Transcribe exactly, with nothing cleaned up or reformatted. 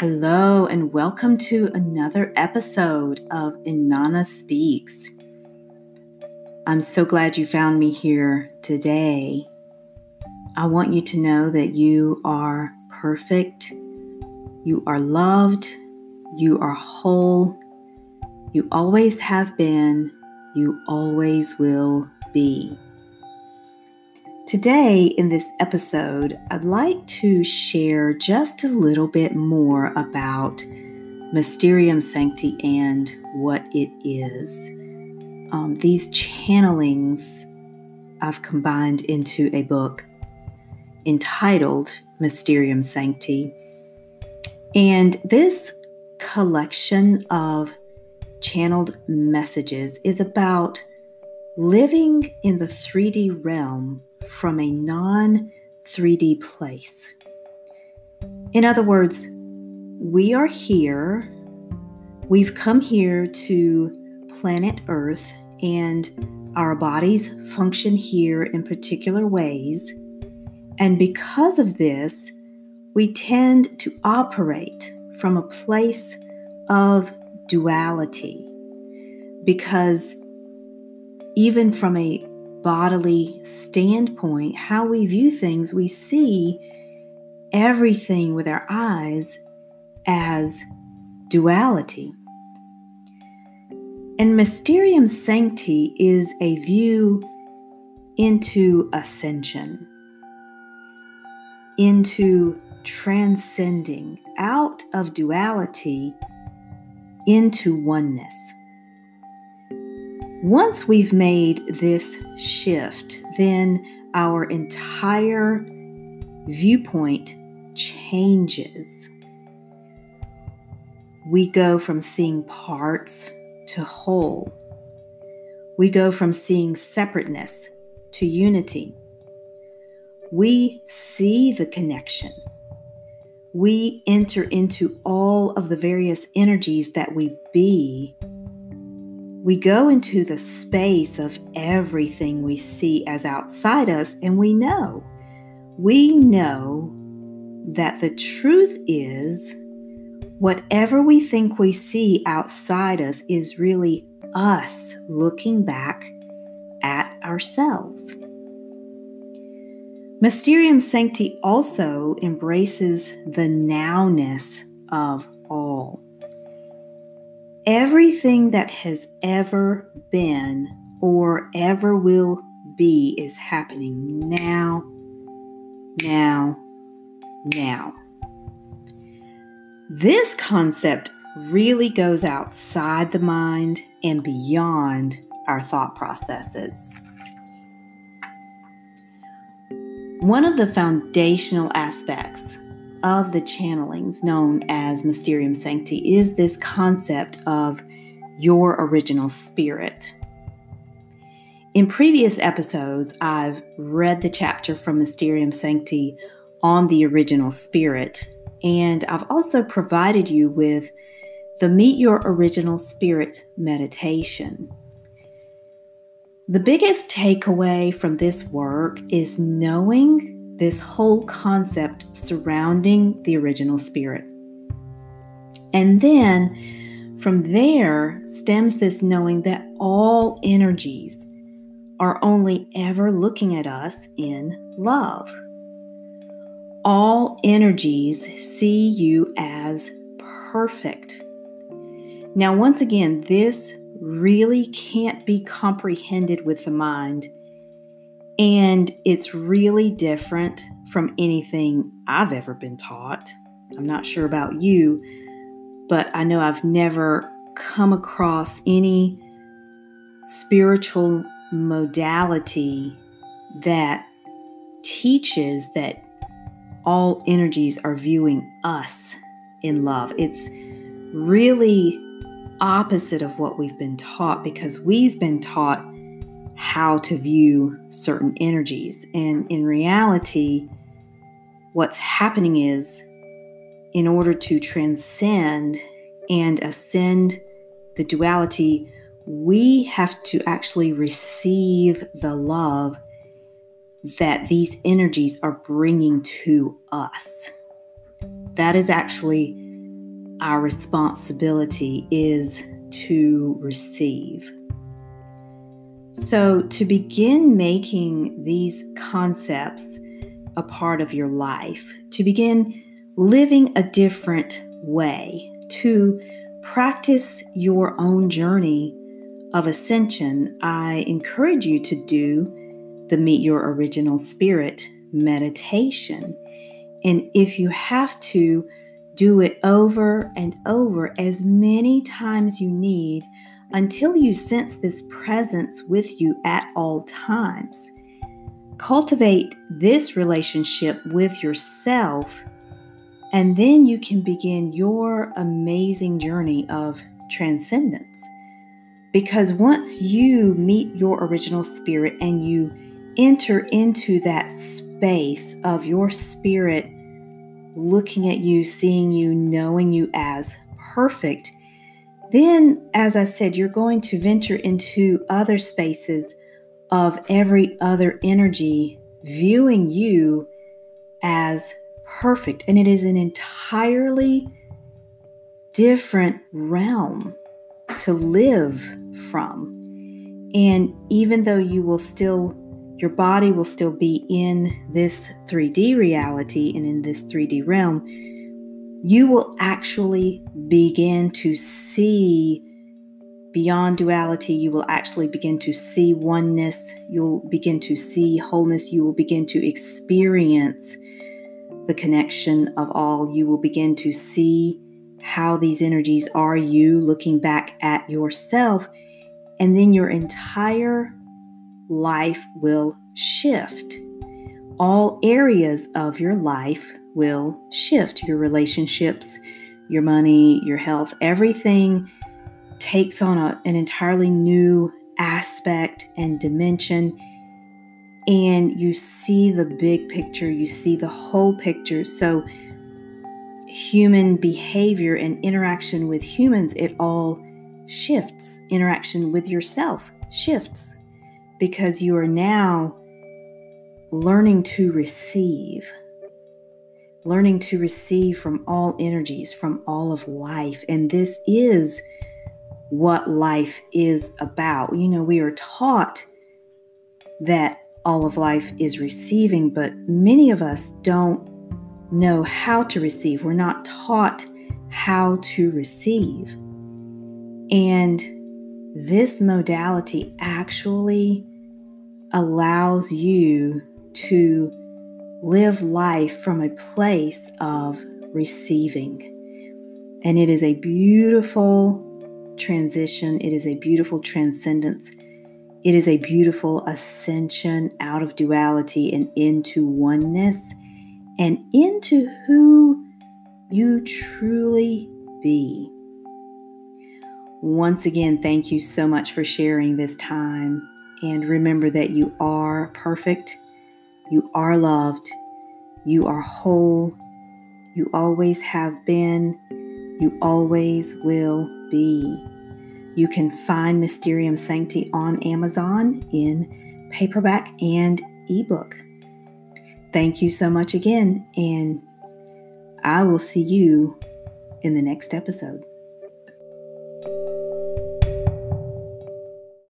Hello and welcome to another episode of Inanna Speaks. I'm so glad you found me here today. I want you to know that you are perfect, you are loved, you are whole, you always have been, you always will be. Today, in this episode, I'd like to share just a little bit more about Mysterium Sancti and what it is. Um, these channelings I've combined into a book entitled Mysterium Sancti. And this collection of channeled messages is about living in the three D realm from a non three D place. In other words, we are here, we've come here to planet Earth, and our bodies function here in particular ways. And because of this, we tend to operate from a place of duality, because even from a bodily standpoint, how we view things, we see everything with our eyes as duality. And Mysterium Sancti is a view into ascension, into transcending, out of duality into oneness. Once we've made this shift, then our entire viewpoint changes. We go from seeing parts to whole. We go from seeing separateness to unity. We see the connection. We enter into all of the various energies that we be. We go into the space of everything we see as outside us, and we know. We know that the truth is whatever we think we see outside us is really us looking back at ourselves. Mysterium Sancti also embraces the nowness of all. Everything that has ever been or ever will be is happening now, now, now. This concept really goes outside the mind and beyond our thought processes. One of the foundational aspects of the channelings known as Mysterium Sancti is this concept of your original spirit. In previous episodes, I've read the chapter from Mysterium Sancti on the original spirit, and I've also provided you with the Meet Your Original Spirit meditation. The biggest takeaway from this work is knowing this whole concept surrounding the original spirit. And then from there stems this knowing that all energies are only ever looking at us in love. All energies see you as perfect. Now, once again, this really can't be comprehended with the mind. And it's really different from anything I've ever been taught. I'm not sure about you, but I know I've never come across any spiritual modality that teaches that all energies are viewing us in love. It's really opposite of what we've been taught, because we've been taught how to view certain energies. And in reality, what's happening is, in order to transcend and ascend the duality, we have to actually receive the love that these energies are bringing to us. That is actually our responsibility is to receive. So to begin making these concepts a part of your life, to begin living a different way, to practice your own journey of ascension, I encourage you to do the Meet Your Original Spirit meditation. And if you have to, do it over and over as many times you need until you sense this presence with you at all times. Cultivate this relationship with yourself, and then you can begin your amazing journey of transcendence. Because once you meet your original spirit and you enter into that space of your spirit looking at you, seeing you, knowing you as perfect, then, as I said, you're going to venture into other spaces of every other energy viewing you as perfect. And it is an entirely different realm to live from. And even though you will still, your body will still be in this three D reality and in this three D realm, you will actually begin to see beyond duality. You will actually begin to see oneness. You'll begin to see wholeness. You will begin to experience the connection of all. You will begin to see how these energies are you, looking back at yourself, and then your entire life will shift. All areas of your life will shift. Your relationships, your money, your health, everything takes on a, an entirely new aspect and dimension, and you see the big picture, you see the whole picture. So human behavior and interaction with humans, it all shifts. Interaction with yourself shifts because you are now learning to receive, learning to receive from all energies, from all of life. And this is what life is about. You know, we are taught that all of life is receiving, but many of us don't know how to receive. We're not taught how to receive. And this modality actually allows you to live life from a place of receiving. And it is a beautiful transition. It is a beautiful transcendence. It is a beautiful ascension out of duality and into oneness, and into who you truly be. Once again, thank you so much for sharing this time. And remember that you are perfect. You are loved. You are whole. You always have been. You always will be. You can find Mysterium Sancti on Amazon in paperback and ebook. Thank you so much again, and I will see you in the next episode.